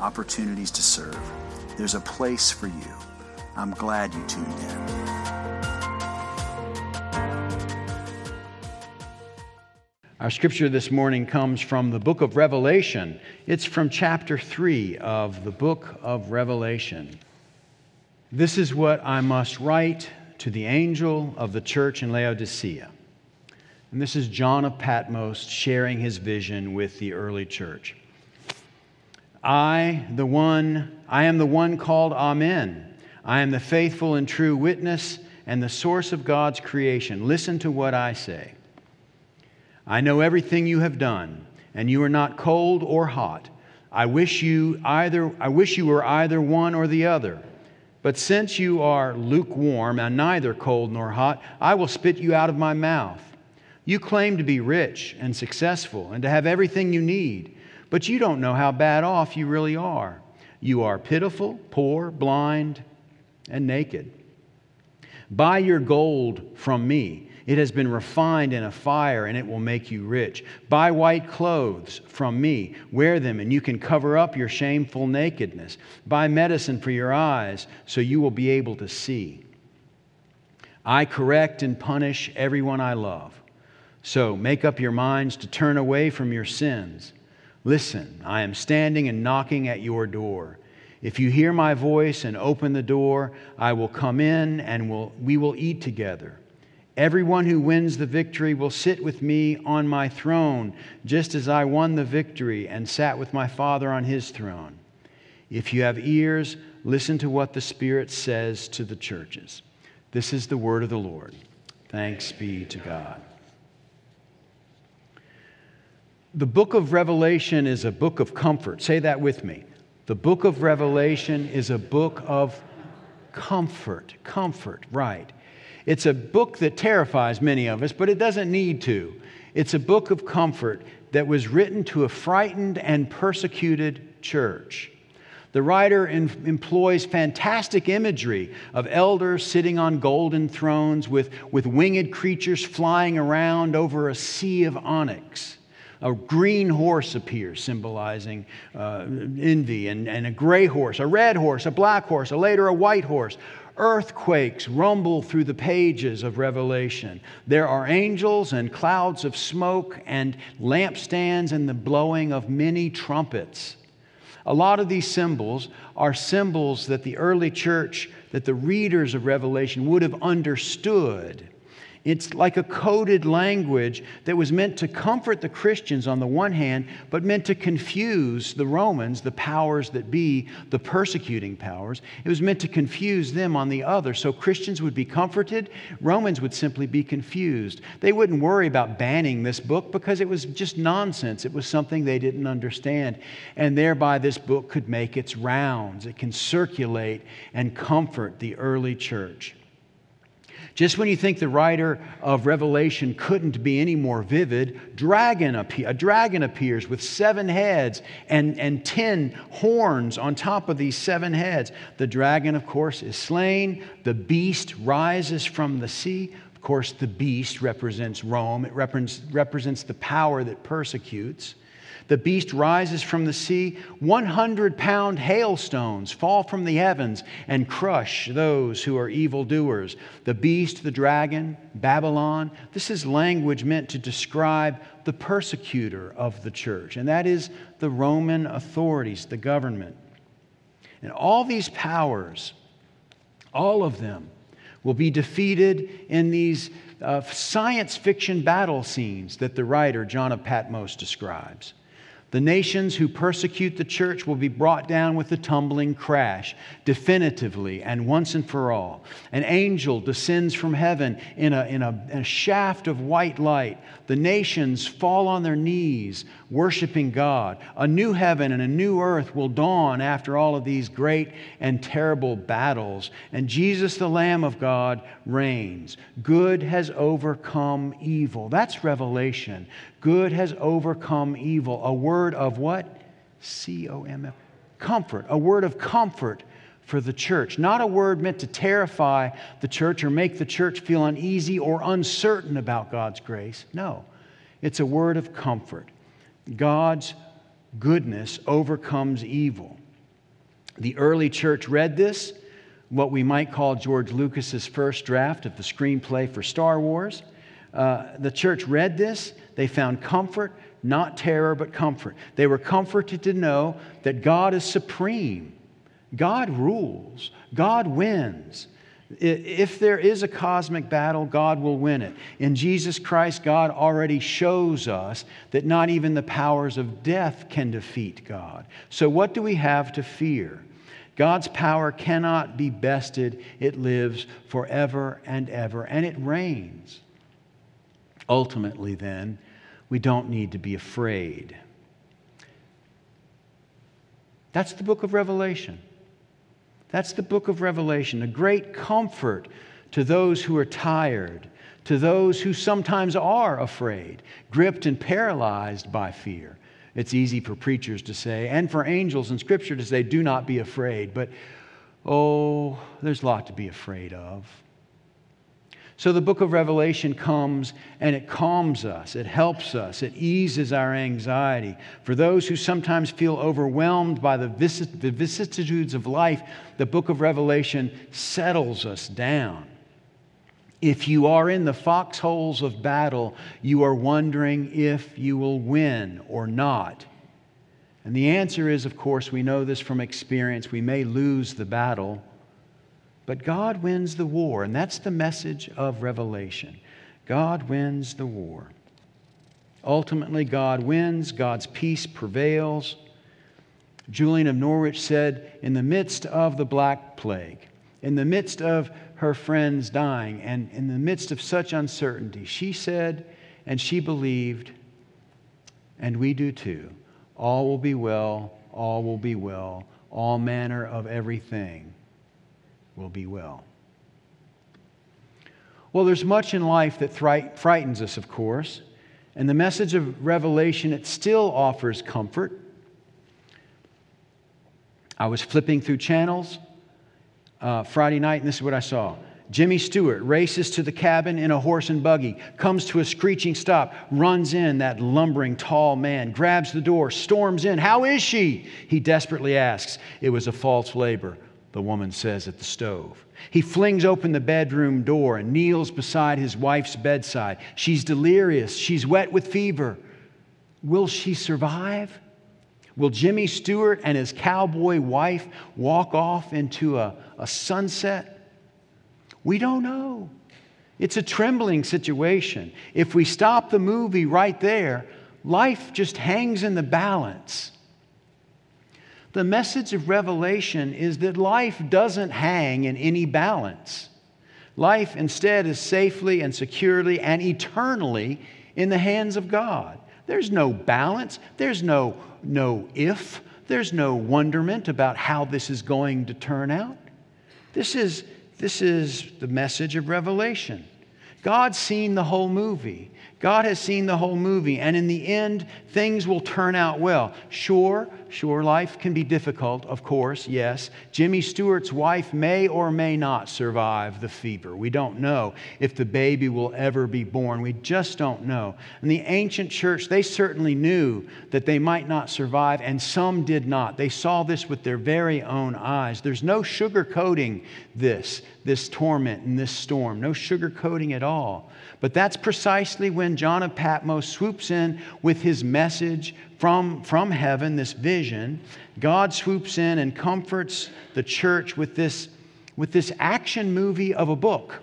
opportunities to serve. There's a place for you. I'm glad you tuned in. Our scripture this morning comes from the book of Revelation. It's from chapter 3 of the book of Revelation. This is what I must write to the angel of the church in Laodicea. And this is John of Patmos sharing his vision with the early church. I am the one called Amen. I am the faithful and true witness and the source of God's creation. Listen to what I say. I know everything you have done, and you are not cold or hot. I wish you were either one or the other. But since you are lukewarm and neither cold nor hot, I will spit you out of my mouth. You claim to be rich and successful and to have everything you need, but you don't know how bad off you really are. You are pitiful, poor, blind, and naked. Buy your gold from me. It has been refined in a fire, and it will make you rich. Buy white clothes from me. Wear them, and you can cover up your shameful nakedness. Buy medicine for your eyes, so you will be able to see. I correct and punish everyone I love. So make up your minds to turn away from your sins. Listen, I am standing and knocking at your door. If you hear my voice and open the door, I will come in and we will eat together. Everyone who wins the victory will sit with me on my throne, just as I won the victory and sat with my Father on his throne. If you have ears, listen to what the Spirit says to the churches. This is the word of the Lord. Thanks be to God. The book of Revelation is a book of comfort. Say that with me. The book of Revelation is a book of comfort. Comfort, right. It's a book that terrifies many of us, but it doesn't need to. It's a book of comfort that was written to a frightened and persecuted church. The writer employs fantastic imagery of elders sitting on golden thrones with winged creatures flying around over a sea of onyx. A green horse appears, symbolizing envy, and a gray horse, a red horse, a black horse, later a white horse. Earthquakes rumble through the pages of Revelation. There are angels and clouds of smoke and lampstands and the blowing of many trumpets. A lot of these symbols are symbols that the early church, that the readers of Revelation would have understood. It's like a coded language that was meant to comfort the Christians on the one hand, but meant to confuse the Romans, the powers that be, the persecuting powers. It was meant to confuse them on the other. So Christians would be comforted. Romans would simply be confused. They wouldn't worry about banning this book because it was just nonsense. It was something they didn't understand. And thereby this book could make its rounds. It can circulate and comfort the early church. Just when you think the writer of Revelation couldn't be any more vivid, a dragon appears with 7 heads and 10 horns on top of these 7 heads. The dragon, of course, is slain. The beast rises from the sea. Of course, the beast represents Rome. It represents the power that persecutes. The beast rises from the sea. 100-pound hailstones fall from the heavens and crush those who are evildoers. The beast, the dragon, Babylon. This is language meant to describe the persecutor of the church, and that is the Roman authorities, the government. And all these powers, all of them, will be defeated in these science fiction battle scenes that the writer John of Patmos describes. The nations who persecute the church will be brought down with a tumbling crash, definitively and once and for all. An angel descends from heaven in a shaft of white light. The nations fall on their knees, worshiping God. A new heaven and a new earth will dawn after all of these great and terrible battles. And Jesus, the Lamb of God, reigns. Good has overcome evil. That's Revelation. Good has overcome evil. A word of what? C-O-M-F. Comfort. A word of comfort for the church. Not a word meant to terrify the church or make the church feel uneasy or uncertain about God's grace. No. It's a word of comfort. God's goodness overcomes evil. The early church read this, what we might call George Lucas's first draft of the screenplay for Star Wars. The church read this. They found comfort, not terror, but comfort. They were comforted to know that God is supreme. God rules. God wins. If there is a cosmic battle, God will win it. In Jesus Christ, God already shows us that not even the powers of death can defeat God. So what do we have to fear? God's power cannot be bested. It lives forever and ever, and it reigns. Ultimately, then, we don't need to be afraid. That's the book of Revelation. That's the book of Revelation, a great comfort to those who are tired, to those who sometimes are afraid, gripped and paralyzed by fear. It's easy for preachers to say, and for angels in Scripture to say, do not be afraid. But, oh, there's a lot to be afraid of. So the book of Revelation comes and it calms us, it helps us, it eases our anxiety. For those who sometimes feel overwhelmed by the vicissitudes of life, the book of Revelation settles us down. If you are in the foxholes of battle, you are wondering if you will win or not. And the answer is, of course, we know this from experience, we may lose the battle. But God wins the war, and that's the message of Revelation. God wins the war. Ultimately, God wins. God's peace prevails. Julian of Norwich said, in the midst of the Black Plague, in the midst of her friends dying, and in the midst of such uncertainty, she said, and she believed, and we do too, all will be well, all will be well, all manner of everything will be well. Well, there's much in life that frightens us, of course, and the message of Revelation, it still offers comfort. I was flipping through channels Friday night, and this is what I saw. Jimmy Stewart races to the cabin in a horse and buggy, comes to a screeching stop, runs in, that lumbering tall man, grabs the door, storms in. How is she? He desperately asks. It was a false labor, the woman says at the stove. He flings open the bedroom door and kneels beside his wife's bedside. She's delirious. She's wet with fever. Will she survive? Will Jimmy Stewart and his cowboy wife walk off into a sunset? We don't know. It's a trembling situation. If we stop the movie right there, life just hangs in the balance. The message of Revelation is that life doesn't hang in any balance. Life instead is safely and securely and eternally in the hands of God. There's no balance. There's no if. There's no wonderment about how this is going to turn out. This is the message of Revelation. God's seen the whole movie. God has seen the whole movie, and in the end, things will turn out well. Sure, life can be difficult, of course, yes. Jimmy Stewart's wife may or may not survive the fever. We don't know if the baby will ever be born. We just don't know. And the ancient church, they certainly knew that they might not survive, and some did not. They saw this with their very own eyes. There's no sugarcoating this torment and this storm. No sugarcoating at all. all. But that's precisely when John of Patmos swoops in with his message from heaven, this vision. God swoops in and comforts the church with this action movie of a book.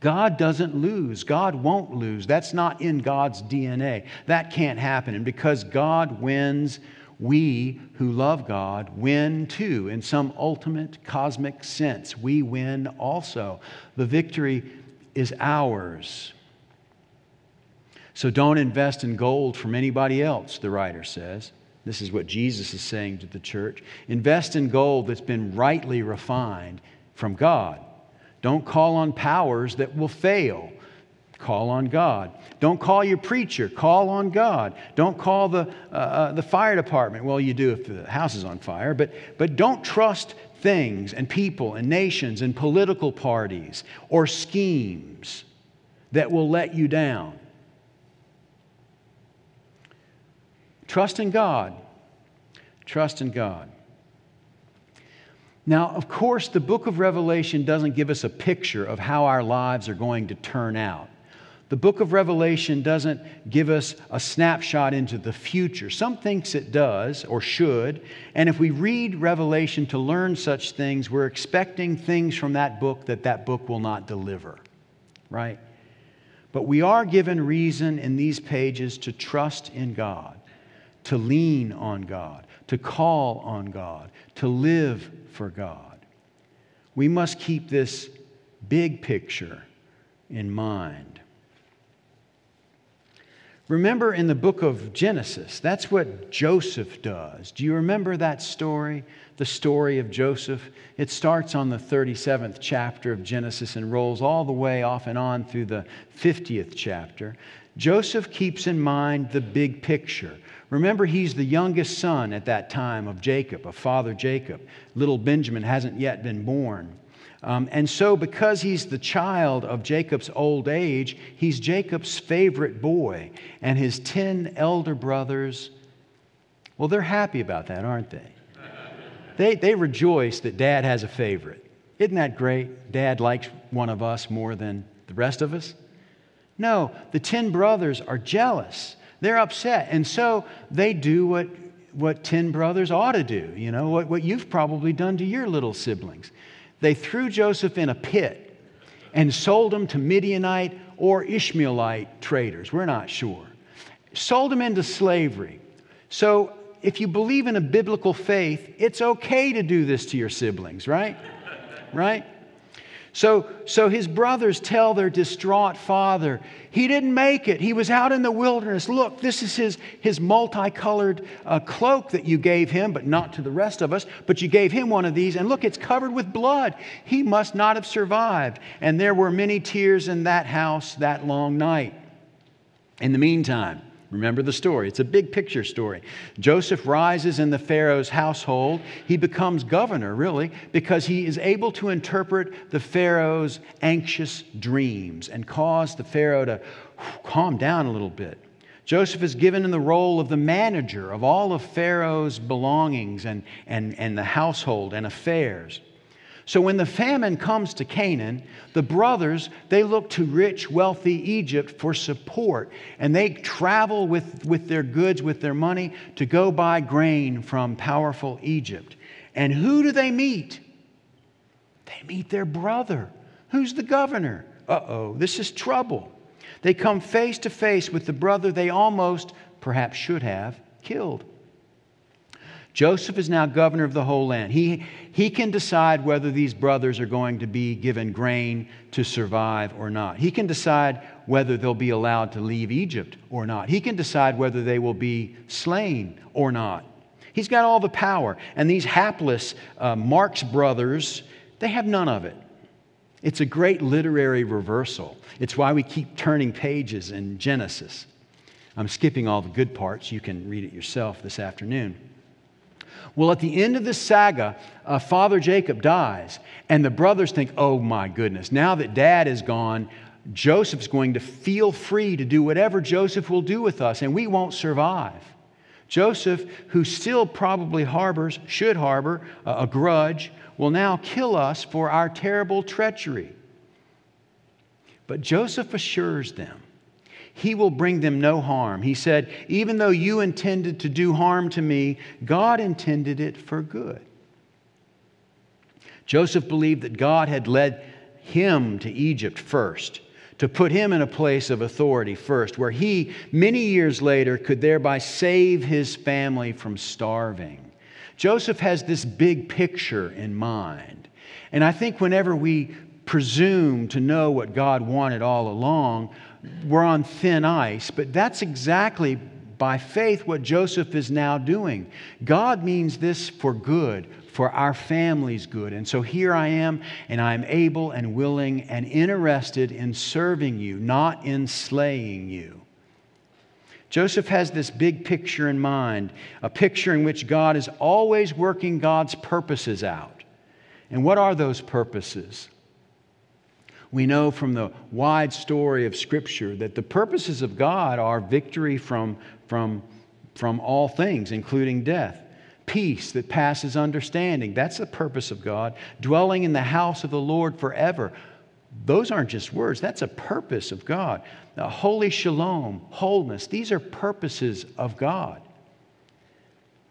God doesn't lose. God won't lose. That's not in God's DNA. That can't happen. And because God wins, we who love God win too. In some ultimate cosmic sense, we win also. The victory is ours. So don't invest in gold from anybody else, the writer says. This is what Jesus is saying to the church. Invest in gold that's been rightly refined from God. Don't call on powers that will fail. Call on God. Don't call your preacher. Call on God. Don't call the fire department. Well, you do if the house is on fire. But don't trust things and people and nations and political parties or schemes that will let you down. Trust in God. Trust in God. Now, of course, the book of Revelation doesn't give us a picture of how our lives are going to turn out. The book of Revelation doesn't give us a snapshot into the future. Some thinks it does or should, and if we read Revelation to learn such things, we're expecting things from that book that book will not deliver, right? But we are given reason in these pages to trust in God, to lean on God, to call on God, to live for God. We must keep this big picture in mind. Remember in the book of Genesis, that's what Joseph does. Do you remember that story? The story of Joseph? It starts on the 37th chapter of Genesis and rolls all the way off and on through the 50th chapter. Joseph keeps in mind the big picture. Remember, he's the youngest son at that time of Jacob, of Father Jacob. Little Benjamin hasn't yet been born. And so because he's the child of Jacob's old age, he's Jacob's favorite boy. And his 10 elder brothers, well, they're happy about that, aren't they? They rejoice that Dad has a favorite. Isn't that great? Dad likes one of us more than the rest of us? No, the 10 brothers are jealous. They're upset. And so they do what 10 brothers ought to do, you know, what you've probably done to your little siblings. They threw Joseph in a pit and sold him to Midianite or Ishmaelite traders. We're not sure. Sold him into slavery. So if you believe in a biblical faith, it's okay to do this to your siblings, right? Right? So his brothers tell their distraught father, he didn't make it. He was out in the wilderness. Look, this is his multicolored cloak that you gave him, but not to the rest of us. But you gave him one of these, and look, it's covered with blood. He must not have survived. And there were many tears in that house that long night. In the meantime, remember the story. It's a big picture story. Joseph rises in the Pharaoh's household. He becomes governor, really, because he is able to interpret the Pharaoh's anxious dreams and cause the Pharaoh to calm down a little bit. Joseph is given in the role of the manager of all of Pharaoh's belongings and the household and affairs. So when the famine comes to Canaan, the brothers, they look to rich, wealthy Egypt for support. And they travel with their goods, with their money, to go buy grain from powerful Egypt. And who do they meet? They meet their brother. Who's the governor? Uh-oh, this is trouble. They come face to face with the brother they almost, perhaps should have, killed. Joseph is now governor of the whole land. He can decide whether these brothers are going to be given grain to survive or not. He can decide whether they'll be allowed to leave Egypt or not. He can decide whether they will be slain or not. He's got all the power. And these hapless Marx brothers, they have none of it. It's a great literary reversal. It's why we keep turning pages in Genesis. I'm skipping all the good parts. You can read it yourself this afternoon. Well, at the end of this saga, Father Jacob dies, and the brothers think, oh my goodness, now that Dad is gone, Joseph's going to feel free to do whatever Joseph will do with us, and we won't survive. Joseph, who still probably should harbor a grudge, will now kill us for our terrible treachery. But Joseph assures them he will bring them no harm. He said, even though you intended to do harm to me, God intended it for good. Joseph believed that God had led him to Egypt first, to put him in a place of authority first, where he, many years later, could thereby save his family from starving. Joseph has this big picture in mind. And I think whenever we presume to know what God wanted all along, we're on thin ice. But that's exactly by faith what Joseph is now doing. God means this for good, for our family's good. And so here I am, and I am able and willing and interested in serving you, not in slaying you. Joseph has this big picture in mind, a picture in which God is always working God's purposes out. And what are those purposes? We know from the wide story of Scripture that the purposes of God are victory from all things, including death. Peace that passes understanding. That's the purpose of God. Dwelling in the house of the Lord forever. Those aren't just words. That's a purpose of God. Now, holy shalom, wholeness. These are purposes of God.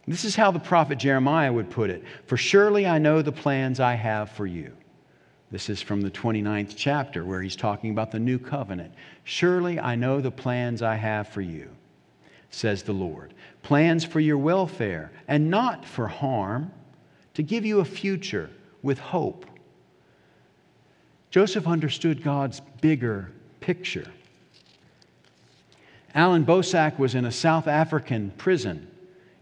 This is how the prophet Jeremiah would put it. For surely I know the plans I have for you. This is from the 29th chapter where he's talking about the new covenant. Surely I know the plans I have for you, says the Lord. Plans for your welfare and not for harm, to give you a future with hope. Joseph understood God's bigger picture. Alan Bosak was in a South African prison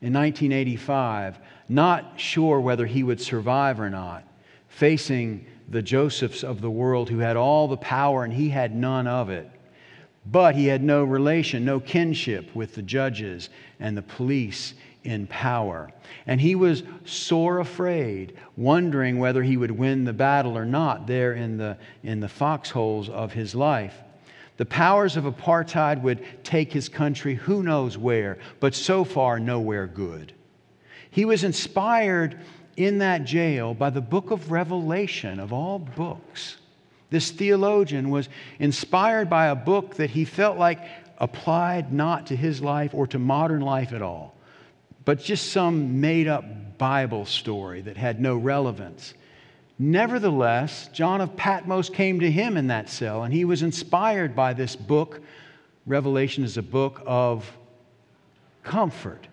in 1985, not sure whether he would survive or not, facing the Josephs of the world who had all the power and he had none of it. But he had no relation, no kinship with the judges and the police in power. And he was sore afraid, wondering whether he would win the battle or not there in the foxholes of his life. The powers of apartheid would take his country who knows where, but so far nowhere good. He was inspired in that jail by the book of Revelation, of all books. This theologian was inspired by a book that he felt like applied not to his life or to modern life at all, but just some made-up Bible story that had no relevance. Nevertheless, John of Patmos came to him in that cell, and he was inspired by this book. Revelation is a book of comfort.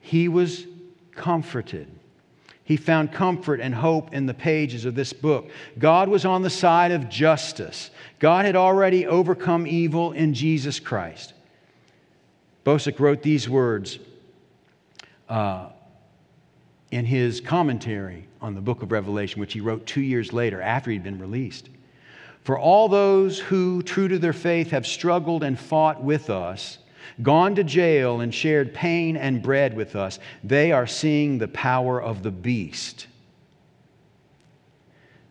He was comforted. He found comfort and hope in the pages of this book. God was on the side of justice. God had already overcome evil in Jesus Christ. Bosak wrote these words in his commentary on the book of Revelation, which he wrote 2 years later after he'd been released. For all those who, true to their faith, have struggled and fought with us, gone to jail and shared pain and bread with us, they are seeing the power of the beast.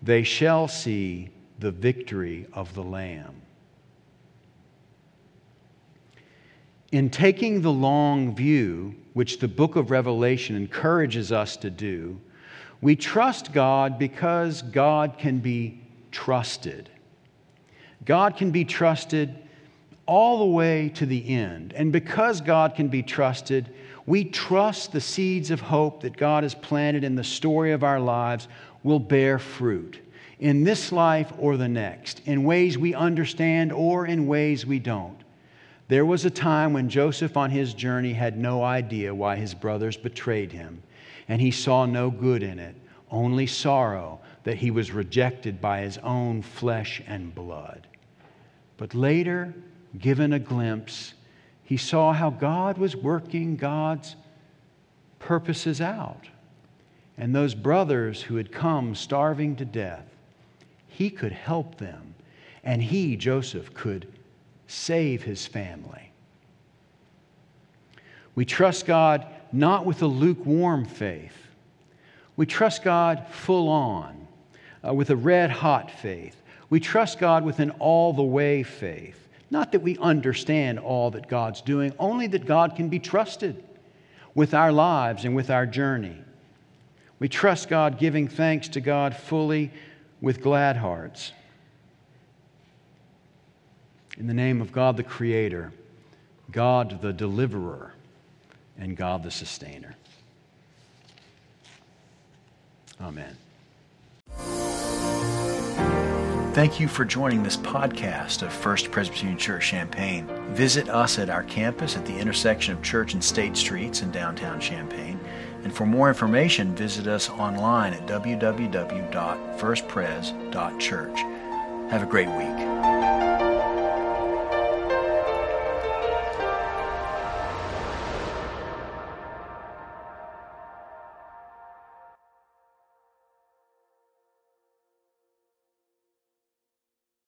They shall see the victory of the Lamb. In taking the long view, which the book of Revelation encourages us to do, we trust God because God can be trusted. God can be trusted all the way to the end. And because God can be trusted, we trust the seeds of hope that God has planted in the story of our lives will bear fruit in this life or the next, in ways we understand or in ways we don't. There was a time when Joseph on his journey had no idea why his brothers betrayed him, and he saw no good in it, only sorrow that he was rejected by his own flesh and blood. But later, given a glimpse, he saw how God was working God's purposes out. And those brothers who had come starving to death, he could help them. And he, Joseph, could save his family. We trust God not with a lukewarm faith. We trust God full on, with a red-hot faith. We trust God with an all-the-way faith. Not that we understand all that God's doing, only that God can be trusted with our lives and with our journey. We trust God, giving thanks to God fully with glad hearts. in the name of God the Creator, God the Deliverer, and God the Sustainer. Amen. Thank you for joining this podcast of First Presbyterian Church, Champaign. Visit us at our campus at the intersection of Church and State Streets in downtown Champaign. And for more information, visit us online at www.firstpres.church. Have a great week.